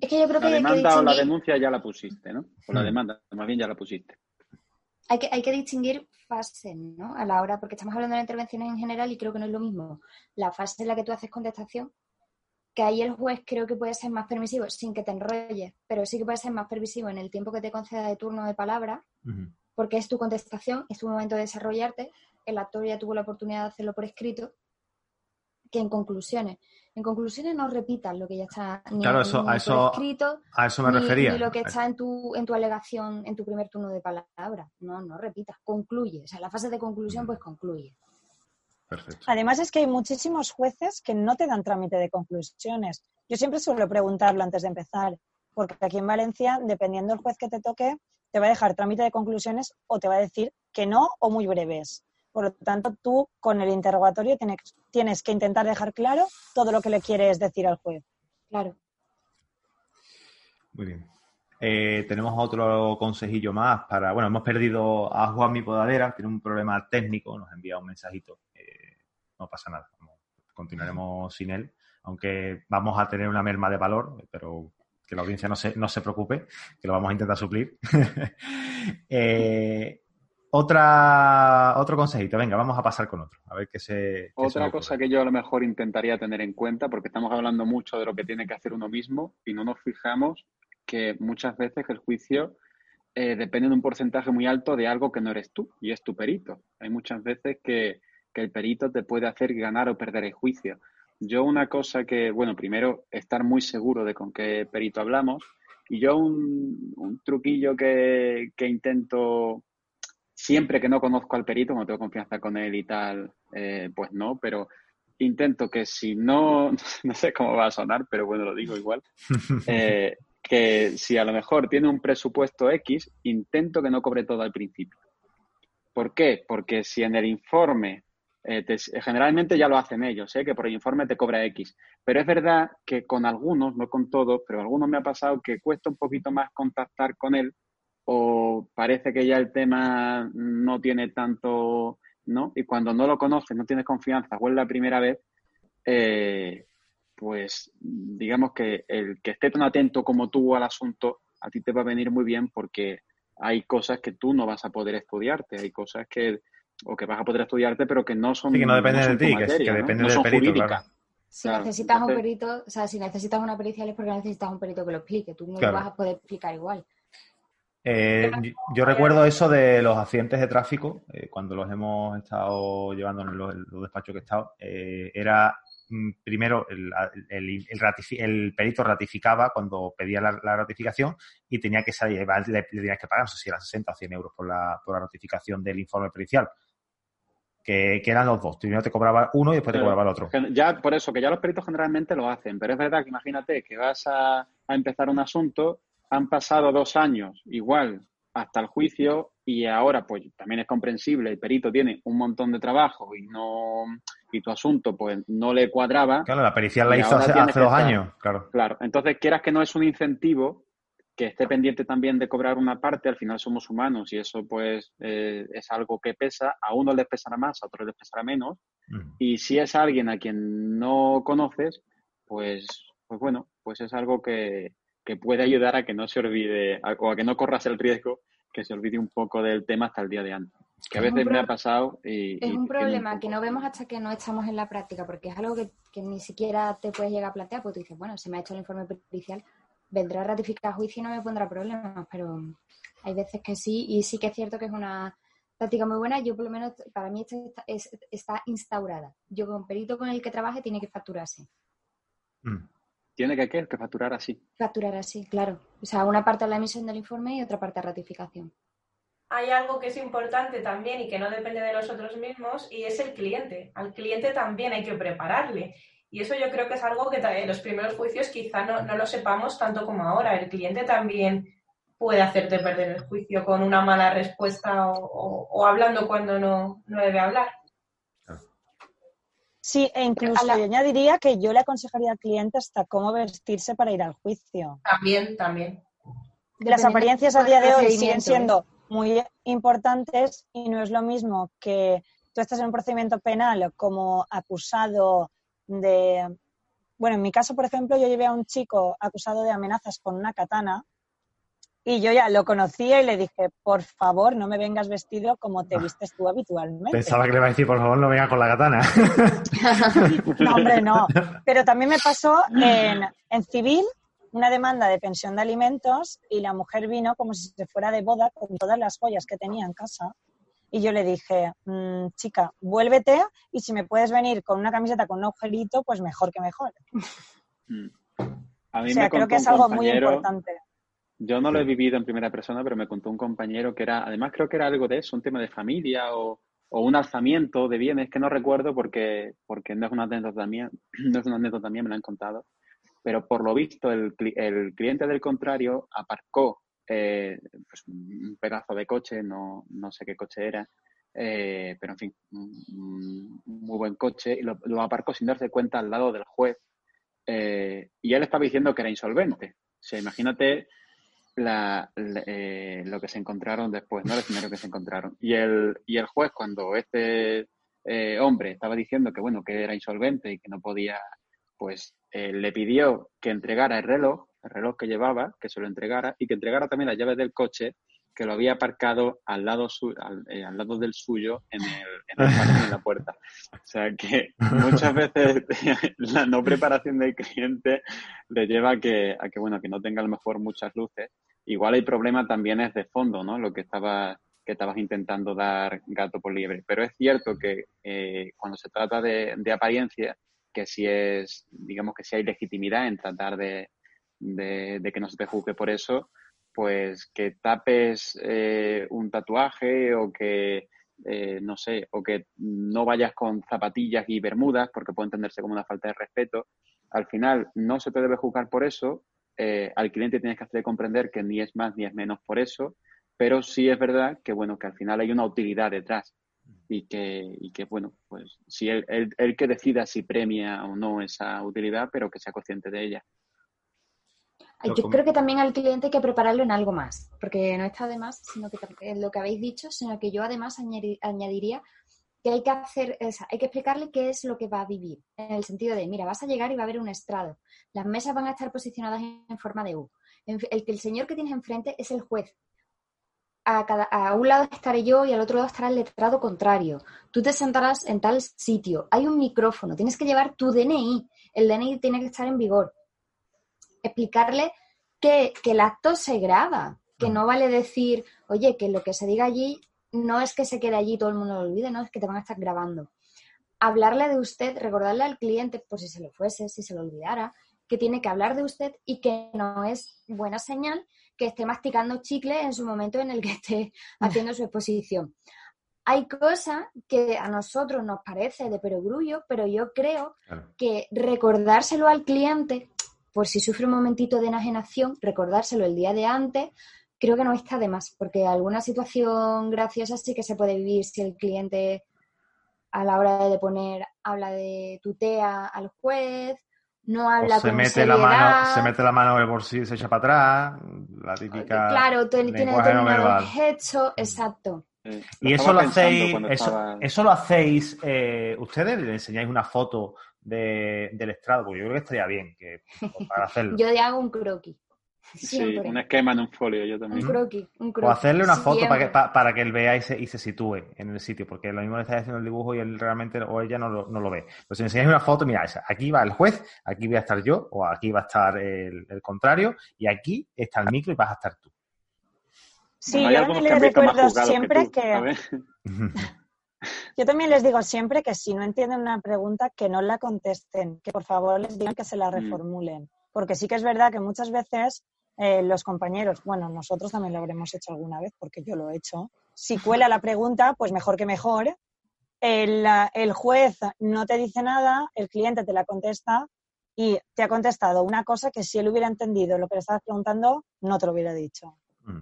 Es que yo creo la que demanda que o la denuncia ya la pusiste, ¿no? O la demanda, más bien ya la pusiste. Hay que, hay que distinguir fases, ¿no? A la hora, porque estamos hablando de intervenciones en general y creo que no es lo mismo. La fase en la que tú haces contestación, que ahí el juez creo que puede ser más permisivo, sin que te enrolles, pero sí que puede ser más permisivo en el tiempo que te conceda de turno de palabra, uh-huh. porque es tu contestación, es tu momento de desarrollarte, el actor ya tuvo la oportunidad de hacerlo por escrito, que en conclusiones. En conclusiones no repitas lo que ya está ni, claro, eso, ni a eso, escrito, a eso me ni, refería. Ni lo que está en tu, en tu alegación, en tu primer turno de palabra. No, no repitas, concluye. O sea, la fase de conclusión, pues concluye. Perfecto. Además es que hay muchísimos jueces que no te dan trámite de conclusiones. Yo siempre suelo preguntarlo antes de empezar, porque aquí en Valencia, dependiendo del juez que te toque, te va a dejar trámite de conclusiones o te va a decir que no o muy breves. Por lo tanto, tú con el interrogatorio tienes que intentar dejar claro todo lo que le quieres decir al juez. Claro. Muy bien. Eh, tenemos otro consejillo más para... Bueno, hemos perdido a Juanmi Podadera, tiene un problema técnico, nos envía un mensajito. Eh, no pasa nada, continuaremos sin él, aunque vamos a tener una merma de valor, pero... que la audiencia no se, no se preocupe, que lo vamos a intentar suplir. eh... Otra, otro consejito, venga, vamos a pasar con otro, a ver qué se... Qué Otra se cosa que yo a lo mejor intentaría tener en cuenta, porque estamos hablando mucho de lo que tiene que hacer uno mismo y no nos fijamos que muchas veces el juicio eh, depende de un porcentaje muy alto de algo que no eres tú y es tu perito. Hay muchas veces que, que el perito te puede hacer ganar o perder el juicio. Yo una cosa que, bueno, primero, estar muy seguro de con qué perito hablamos y yo un, un truquillo que, que intento... Siempre que no conozco al perito, no tengo confianza con él y tal, eh, pues no, pero intento que si no, no sé cómo va a sonar, pero bueno, lo digo igual, eh, que si a lo mejor tiene un presupuesto X, intento que no cobre todo al principio. ¿Por qué? Porque si en el informe, eh, te, generalmente ya lo hacen ellos, ¿eh? Que por el informe te cobra X, pero es verdad que con algunos, no con todos, pero algunos me ha pasado que cuesta un poquito más contactar con él, o parece que ya el tema no tiene tanto, ¿no? Y cuando no lo conoces, no tienes confianza, o es la primera vez, eh, pues digamos que el que esté tan atento como tú al asunto, a ti te va a venir muy bien, porque hay cosas que tú no vas a poder estudiarte, hay cosas que, o que vas a poder estudiarte, pero que no son... Sí, que no dependen no de ti, materia, que, que ¿no? dependen no del perito, jurídicas. Claro. Si claro, necesitas entonces, un perito, o sea, si necesitas una pericial es porque necesitas un perito que lo explique, tú no claro. lo vas a poder explicar igual. Eh, yo recuerdo eso de los accidentes de tráfico, eh, cuando los hemos estado llevando en los, los despachos que he estado, eh, era mm, primero el, el, el, el, ratifi- el perito ratificaba cuando pedía la, la ratificación y tenía que salir, le, le tenías que pagar, no sé si eran sesenta o cien euros por la, por la ratificación del informe pericial. Que, que eran los dos. Primero te cobraba uno y después pero, te cobraba el otro. Ya por eso, que ya los peritos generalmente lo hacen, pero es verdad que imagínate que vas a, a empezar un asunto. Han pasado dos años, igual, hasta el juicio y ahora, pues, también es comprensible. El perito tiene un montón de trabajo y no y tu asunto, pues, no le cuadraba. Claro, la pericial la hizo hace, hace dos estar, años, claro. Claro, entonces, quieras que no es un incentivo que esté pendiente también de cobrar una parte. Al final somos humanos y eso, pues, eh, es algo que pesa. A unos les pesará más, a otros les pesará menos. Mm. Y si es alguien a quien no conoces, pues, pues bueno, pues es algo que... que puede ayudar a que no se olvide o a que no corras el riesgo que se olvide un poco del tema hasta el día de antes. Que a veces pro- me ha pasado y... Es y un problema un que no vemos hasta que no estamos en la práctica, porque es algo que, que ni siquiera te puedes llegar a plantear, porque tú dices, bueno, se me ha hecho el informe pericial, vendrá a ratificar juicio y no me pondrá problemas, pero hay veces que sí, y sí que es cierto que es una táctica muy buena. Yo por lo menos, para mí esto está, es, está instaurada. Yo con perito con el que trabaje tiene que facturarse. Mm. Tiene que, que facturar así. Facturar así, claro. O sea, una parte a la emisión del informe y otra parte a ratificación. Hay algo que es importante también y que no depende de nosotros mismos y es el cliente. Al cliente también hay que prepararle. Y eso yo creo que es algo que en los primeros juicios quizá no, no lo sepamos tanto como ahora. El cliente también puede hacerte perder el juicio con una mala respuesta o, o, o hablando cuando no, no debe hablar. Sí, e incluso la... yo añadiría que yo le aconsejaría al cliente hasta cómo vestirse para ir al juicio. También, también. Las apariencias a día de hoy siguen siendo muy importantes y no es lo mismo que tú estás en un procedimiento penal como acusado de... Bueno, en mi caso, por ejemplo, yo llevé a un chico acusado de amenazas con una katana y yo ya lo conocía y le dije, por favor, no me vengas vestido como te vistes tú habitualmente. Pensaba que le iba a decir, por favor, no vengas con la katana. No, hombre, no. Pero también me pasó en, en civil una demanda de pensión de alimentos y la mujer vino como si se fuera de boda con todas las joyas que tenía en casa. Y yo le dije, mmm, chica, vuélvete y si me puedes venir con una camiseta con un agujerito, pues mejor que mejor. A mí o sea, me creo que es algo compañero... muy importante. Yo no lo he vivido en primera persona, pero me contó un compañero que era, además creo que era algo de eso, un tema de familia o, o un alzamiento de bienes, que no recuerdo porque, porque no es una anécdota mía, no es una anécdota mía, me lo han contado, pero por lo visto el, el cliente del contrario aparcó eh, pues un pedazo de coche, no, no sé qué coche era, eh, pero en fin, un muy buen coche, y lo, lo aparcó sin darse cuenta al lado del juez, eh, y él estaba diciendo que era insolvente. O sea, imagínate... La, la, eh, lo que se encontraron después, ¿no? El dinero que se encontraron. Y el, y el juez, cuando este eh, hombre estaba diciendo que, bueno, que era insolvente y que no podía, pues eh, le pidió que entregara el reloj, el reloj que llevaba, que se lo entregara, y que entregara también las llaves del coche que lo había aparcado al lado, su, al, eh, al lado del suyo en el, en el parque de la puerta. O sea que muchas veces la no preparación del cliente le lleva a que, a que, bueno, que no tenga a lo mejor muchas luces. Igual el problema también es de fondo, ¿no? Lo que estaba que estabas intentando dar gato por liebre. Pero es cierto que eh, cuando se trata de, de apariencia, que si es, digamos que si hay legitimidad en tratar de, de, de que no se te juzgue por eso, pues que tapes eh, un tatuaje o que eh, no sé, o que no vayas con zapatillas y bermudas, porque puede entenderse como una falta de respeto, al final no se te debe juzgar por eso, eh, al cliente tienes que hacer comprender que ni es más ni es menos por eso, pero sí es verdad que, bueno, que al final hay una utilidad detrás y que, y que bueno, pues si él, él, él que decida si premia o no esa utilidad, pero que sea consciente de ella. Yo creo que también al cliente hay que prepararlo en algo más, porque no está de más sino que lo que habéis dicho, sino que yo además añadir, añadiría que hay que hacer, o sea, hay que explicarle qué es lo que va a vivir, en el sentido de, mira, vas a llegar y va a haber un estrado, las mesas van a estar posicionadas en forma de U, el, el señor que tienes enfrente es el juez. A, cada, a un lado estaré yo y al otro lado estará el letrado contrario. Tú te sentarás en tal sitio. Hay un micrófono. Tienes que llevar tu D N I. El D N I tiene que estar en vigor. Explicarle que, que el acto se graba. Que no vale decir, oye, que lo que se diga allí no es que se quede allí y todo el mundo lo olvide. No, es que te van a estar grabando. Hablarle de usted, recordarle al cliente, por si se lo fuese, si se lo olvidara, que tiene que hablar de usted y que no es buena señal que esté masticando chicle en su momento en el que esté haciendo su exposición. Hay cosas que a nosotros nos parece de perogrullo, pero yo creo claro. que recordárselo al cliente, por si sufre un momentito de enajenación, recordárselo el día de antes, creo que no está de más, porque alguna situación graciosa sí que se puede vivir si el cliente a la hora de poner habla de tutea al juez, no habla o se con mete seriedad. La mano, se mete la mano en el bolsillo y se echa para atrás, la típica. Claro, tiene determinado gesto, exacto. Sí. Y eso lo, hacéis, eso, estaba... eso lo hacéis, eso eh, lo hacéis, ustedes le enseñáis una foto de, del estrado, porque yo creo que estaría bien que, para hacerlo. Yo le hago un croquis. Siempre. Sí, un esquema en un folio, yo también. Un croquis, un croquis. O hacerle una foto para que, pa, para que él vea y se, y se sitúe en el sitio, porque lo mismo le está haciendo el dibujo y él realmente o ella no lo, no lo ve. Pues si enseñáis una foto, mira, esa, aquí va el juez, aquí voy a estar yo, o aquí va a estar el, el contrario, y aquí está el micro y vas a estar tú. Sí, bueno, yo también les recuerdo siempre que... que... yo también les digo siempre que si no entienden una pregunta, que no la contesten, que por favor les digan que se la reformulen. Porque sí que es verdad que muchas veces... Eh, los compañeros, bueno, nosotros también lo habremos hecho alguna vez, porque yo lo he hecho. Si cuela la pregunta, pues mejor que mejor. El, el juez no te dice nada, el cliente te la contesta y te ha contestado una cosa que si él hubiera entendido lo que le estabas preguntando, no te lo hubiera dicho. Mm.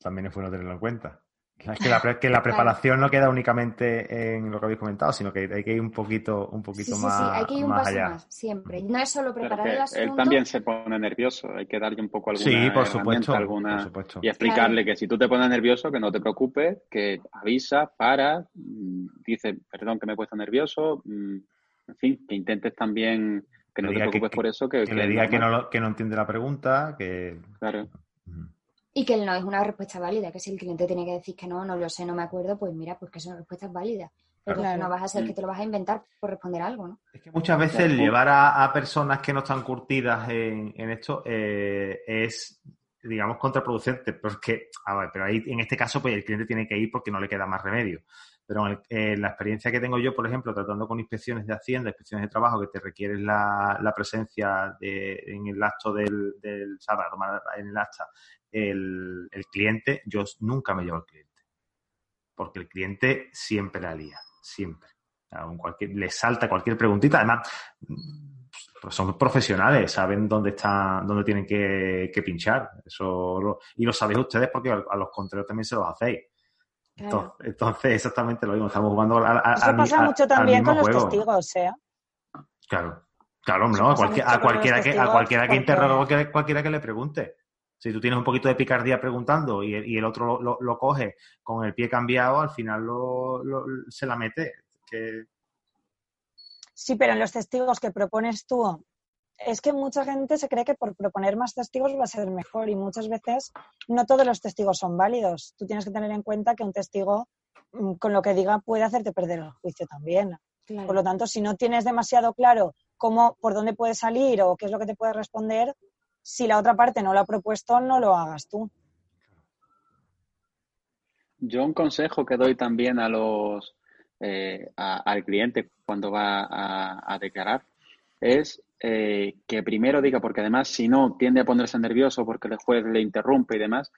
También es bueno tenerlo en cuenta. Es que la, que la preparación no queda únicamente en lo que habéis comentado, sino que hay que ir un poquito, un poquito sí, sí, más allá. Sí, sí, hay que ir un paso allá. Más, siempre. No es solo preparar el asunto. Él también se pone nervioso, hay que darle un poco alguna sí, por supuesto, alguna por supuesto. Y explicarle claro. que si tú te pones nervioso, que no te preocupes, que avisas, paras, dices, perdón, que me he puesto nervioso, en fin, que intentes también, que no te preocupes que, por eso. Que, que, que le diga no, que, no, que no entiende la pregunta, que... Claro. Uh-huh. Y que no es una respuesta válida, que si el cliente tiene que decir que no, no lo sé, no me acuerdo, pues mira, pues que son respuestas válidas. Pero claro. no vas a ser que te lo vas a inventar por responder algo, ¿no? Es que muchas veces llevar a, a personas que no están curtidas en, en esto eh, es, digamos, contraproducente, porque, a ver, pero ahí en este caso pues el cliente tiene que ir porque no le queda más remedio. Pero en, el, en la experiencia que tengo yo, por ejemplo, tratando con inspecciones de Hacienda, inspecciones de trabajo, que te requieren la, la presencia de, en el acto del, del sábado, en el acta, el, el cliente, yo nunca me llevo al cliente. Porque el cliente siempre la lía, siempre. Aún cualquier, le salta cualquier preguntita. Además, pues son profesionales, saben dónde están, dónde tienen que, que pinchar. Eso lo, y lo sabéis ustedes porque a los contrarios también se los hacéis. Claro. Entonces, exactamente lo mismo. Estamos jugando a, a, Eso a, pasa a, mucho también con los juego. testigos, ¿eh? Claro, claro, no, a, cualquier, a, cualquiera que, a cualquiera que interrogue, cualquiera, cualquiera que le pregunte. Si tú tienes un poquito de picardía preguntando y el, y el otro lo, lo, lo coge con el pie cambiado, al final lo, lo, se la mete. Que... Sí, pero en los testigos que propones tú, es que mucha gente se cree que por proponer más testigos va a ser mejor y muchas veces no todos los testigos son válidos. Tú tienes que tener en cuenta que un testigo con lo que diga puede hacerte perder el juicio también. Claro. Por lo tanto, si no tienes demasiado claro cómo, por dónde puede salir o qué es lo que te puede responder, si la otra parte no lo ha propuesto, no lo hagas tú. Yo un consejo que doy también a los eh, a, al cliente cuando va a, a declarar es Eh, que primero diga, porque además si no tiende a ponerse nervioso porque el juez le interrumpe y demás,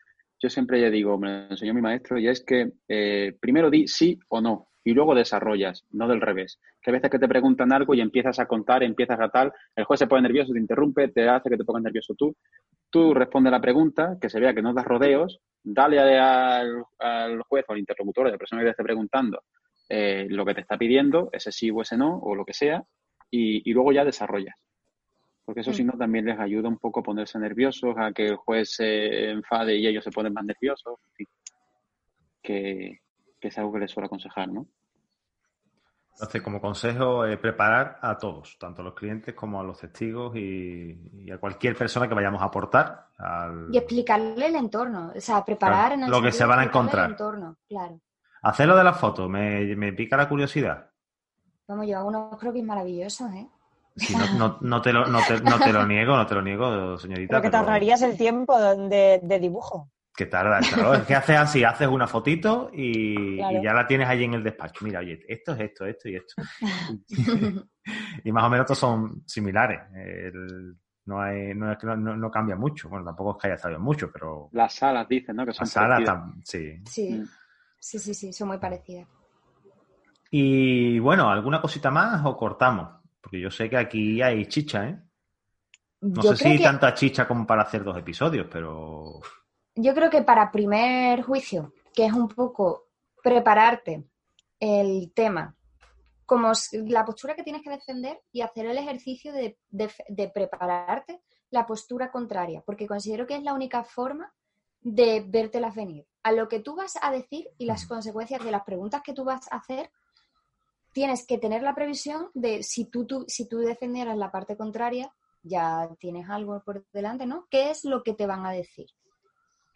yo siempre ya digo, me lo enseñó mi maestro, y es que eh, primero di sí o no, y luego desarrollas, no del revés. Que a veces que te preguntan algo y empiezas a contar, empiezas a tal, el juez se pone nervioso, te interrumpe, te hace que te pongas nervioso tú. Tú respondes la pregunta, que se vea que no das rodeos, dale al, al juez o al interlocutor, a la persona que te esté preguntando, eh, lo que te está pidiendo, ese sí o ese no, o lo que sea, y, y luego ya desarrollas. Porque eso, si no, también les ayuda un poco a ponerse nerviosos, a que el juez se enfade y ellos se ponen más nerviosos. En fin, que, que es algo que les suelo aconsejar, ¿no? Entonces, como consejo, eh, preparar a todos, tanto a los clientes como a los testigos y, y a cualquier persona que vayamos a aportar. Al... Y explicarle el entorno, o sea, preparar... Claro, en el lo que se van a encontrar. El entorno, claro. Hacerlo de la foto, me, me pica la curiosidad. Vamos, yo hago unos croquis maravillosos, ¿eh? Sí, no, no, no, te lo, no, te, no te lo niego, no te lo niego, señorita. Pero que te ahorrarías el tiempo de, de dibujo. Que tarda, claro. Es que haces así, haces una fotito y, claro, y ya la tienes allí en el despacho. Mira, oye, esto es esto, esto y esto. Y más o menos todos son similares. El, no, hay, no, no, no cambia mucho. Bueno, tampoco es que haya sabido mucho, pero... Las salas, dicen, ¿no? Que son las salas, tam- sí. Sí. sí, sí, sí, son muy parecidas. Y bueno, ¿alguna cosita más o cortamos? Porque yo sé que aquí hay chicha, ¿eh? No yo sé si hay que... tanta chicha como para hacer dos episodios, pero... Yo creo que para primer juicio, que es un poco prepararte el tema, como la postura que tienes que defender y hacer el ejercicio de, de, de prepararte la postura contraria, porque considero que es la única forma de vértelas venir. A lo que tú vas a decir y las consecuencias de las preguntas que tú vas a hacer, tienes que tener la previsión de si tú, tú, si tú defendieras la parte contraria, ya tienes algo por delante, ¿no? ¿Qué es lo que te van a decir?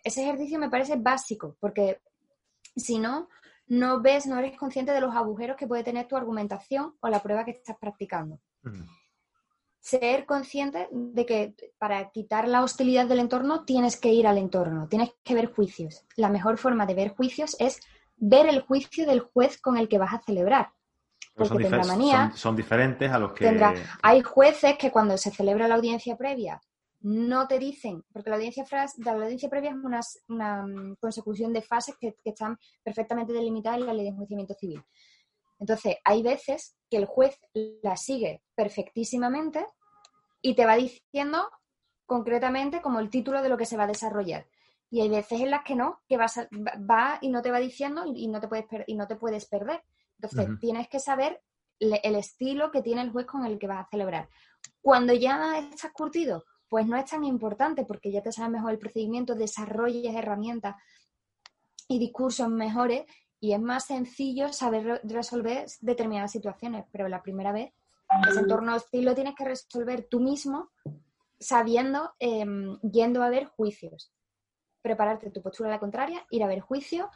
Ese ejercicio me parece básico, porque si no, no ves, no eres consciente de los agujeros que puede tener tu argumentación o la prueba que estás practicando. Uh-huh. Ser consciente de que para quitar la hostilidad del entorno tienes que ir al entorno, tienes que ver juicios. La mejor forma de ver juicios es ver el juicio del juez con el que vas a celebrar. Porque son, tendrá difer- manía, son, son diferentes a los que... Tendrá. Hay jueces que cuando se celebra la audiencia previa no te dicen, porque la audiencia, la audiencia previa es una, una consecución de fases que, que están perfectamente delimitadas en la ley de enjuiciamiento civil. Entonces, hay veces que el juez la sigue perfectísimamente y te va diciendo concretamente como el título de lo que se va a desarrollar. Y hay veces en las que no, que vas a, va y no te va diciendo y no te puedes, y no te puedes perder. Entonces, uh-huh, tienes que saber le, el estilo que tiene el juez con el que vas a celebrar. Cuando ya estás curtido, pues no es tan importante porque ya te sabes mejor el procedimiento, desarrollas herramientas y discursos mejores y es más sencillo saber re- resolver determinadas situaciones. Pero la primera vez, ese entorno hostil lo tienes que resolver tú mismo sabiendo, eh, yendo a ver juicios. Prepararte tu postura a la contraria, ir a ver juicio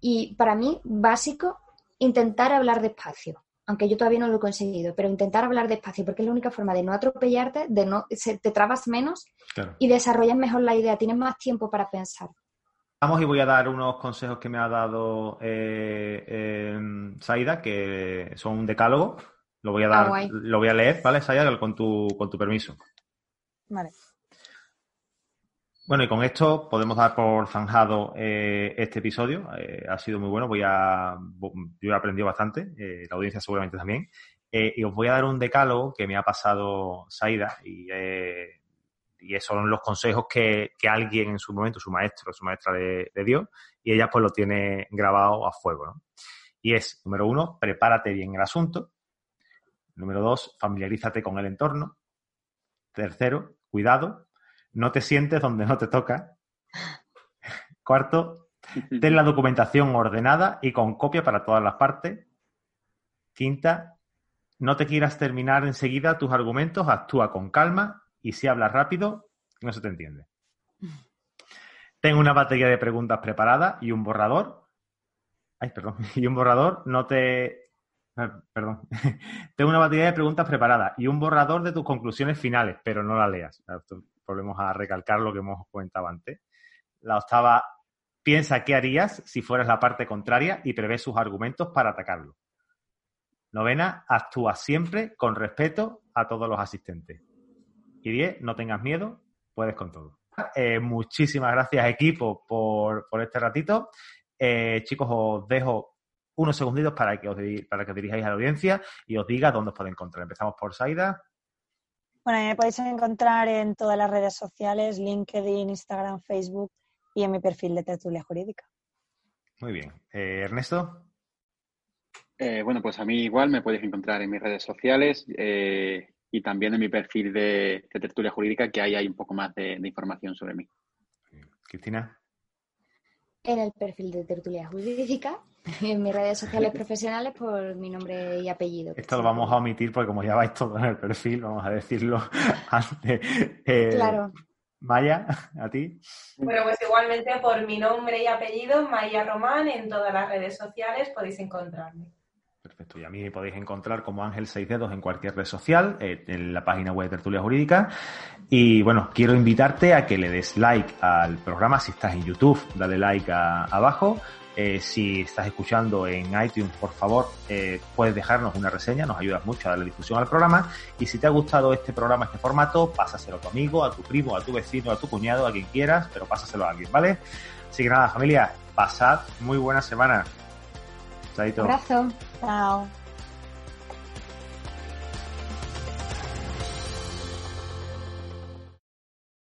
y para mí, básico, intentar hablar despacio, aunque yo todavía no lo he conseguido, pero intentar hablar despacio porque es la única forma de no atropellarte, de no se, te trabas menos, claro, y desarrollas mejor la idea, tienes más tiempo para pensar. Vamos y voy a dar unos consejos que me ha dado eh, eh, Saida, que son un decálogo, lo voy a dar, ah, lo voy a leer, ¿vale, Saida? Con tu, con tu permiso. Vale. Bueno, y con esto podemos dar por zanjado eh, este episodio. Eh, ha sido muy bueno. Voy a, yo he aprendido bastante, eh, la audiencia seguramente también. Eh, y os voy a dar un decálogo que me ha pasado Saida y, eh, y esos son los consejos que, que alguien en su momento, su maestro, su maestra le, le dio y ella pues lo tiene grabado a fuego, ¿no? Y es, número uno, prepárate bien el asunto. Número dos, familiarízate con el entorno. Tercero, cuidado. No te sientes donde no te toca. Cuarto, ten la documentación ordenada y con copia para todas las partes. Quinta, no te quieras terminar enseguida tus argumentos, actúa con calma y si hablas rápido, no se te entiende. Ten una batería de preguntas preparada y un borrador. Ay, perdón. Y un borrador, no te... Perdón. Ten una batería de preguntas preparada y un borrador de tus conclusiones finales, pero no la leas. Volvemos a recalcar lo que hemos comentado antes. La octava, piensa qué harías si fueras la parte contraria y prevé sus argumentos para atacarlo. Novena, actúa siempre con respeto a todos los asistentes. Y diez, no tengas miedo, puedes con todo. Eh, muchísimas gracias, equipo, por, por este ratito. Eh, chicos, os dejo unos segunditos para que os para que os dirijáis a la audiencia y os diga dónde os podéis encontrar. Empezamos por Saida. Bueno, me podéis encontrar en todas las redes sociales, LinkedIn, Instagram, Facebook y en mi perfil de Tertulia Jurídica. Muy bien. Eh, Ernesto. Eh, bueno, pues a mí igual me podéis encontrar en mis redes sociales eh, y también en mi perfil de, de Tertulia Jurídica, que ahí hay un poco más de, de información sobre mí. Cristina. En el perfil de Tertulia Jurídica, en mis redes sociales profesionales por mi nombre y apellido. Esto lo vamos a omitir porque como ya vais todo en el perfil, vamos a decirlo antes. Eh, claro. Maya, ¿a ti? Bueno, pues igualmente por mi nombre y apellido, Maya Román, en todas las redes sociales podéis encontrarme. Perfecto. Y a mí me podéis encontrar como Ángel Seisdedos en cualquier red social, eh, en la página web de Tertulia Jurídica. Y bueno, quiero invitarte a que le des like al programa. Si estás en YouTube, dale like a, abajo. Eh, si estás escuchando en iTunes, por favor, eh, puedes dejarnos una reseña, nos ayudas mucho a darle difusión al programa. Y si te ha gustado este programa, este formato, pásaselo a tu amigo, a tu primo, a tu vecino, a tu cuñado, a quien quieras, pero pásaselo a alguien, ¿vale? Así que nada, familia, pasad muy buena semana. Chaito. Un abrazo. Chao.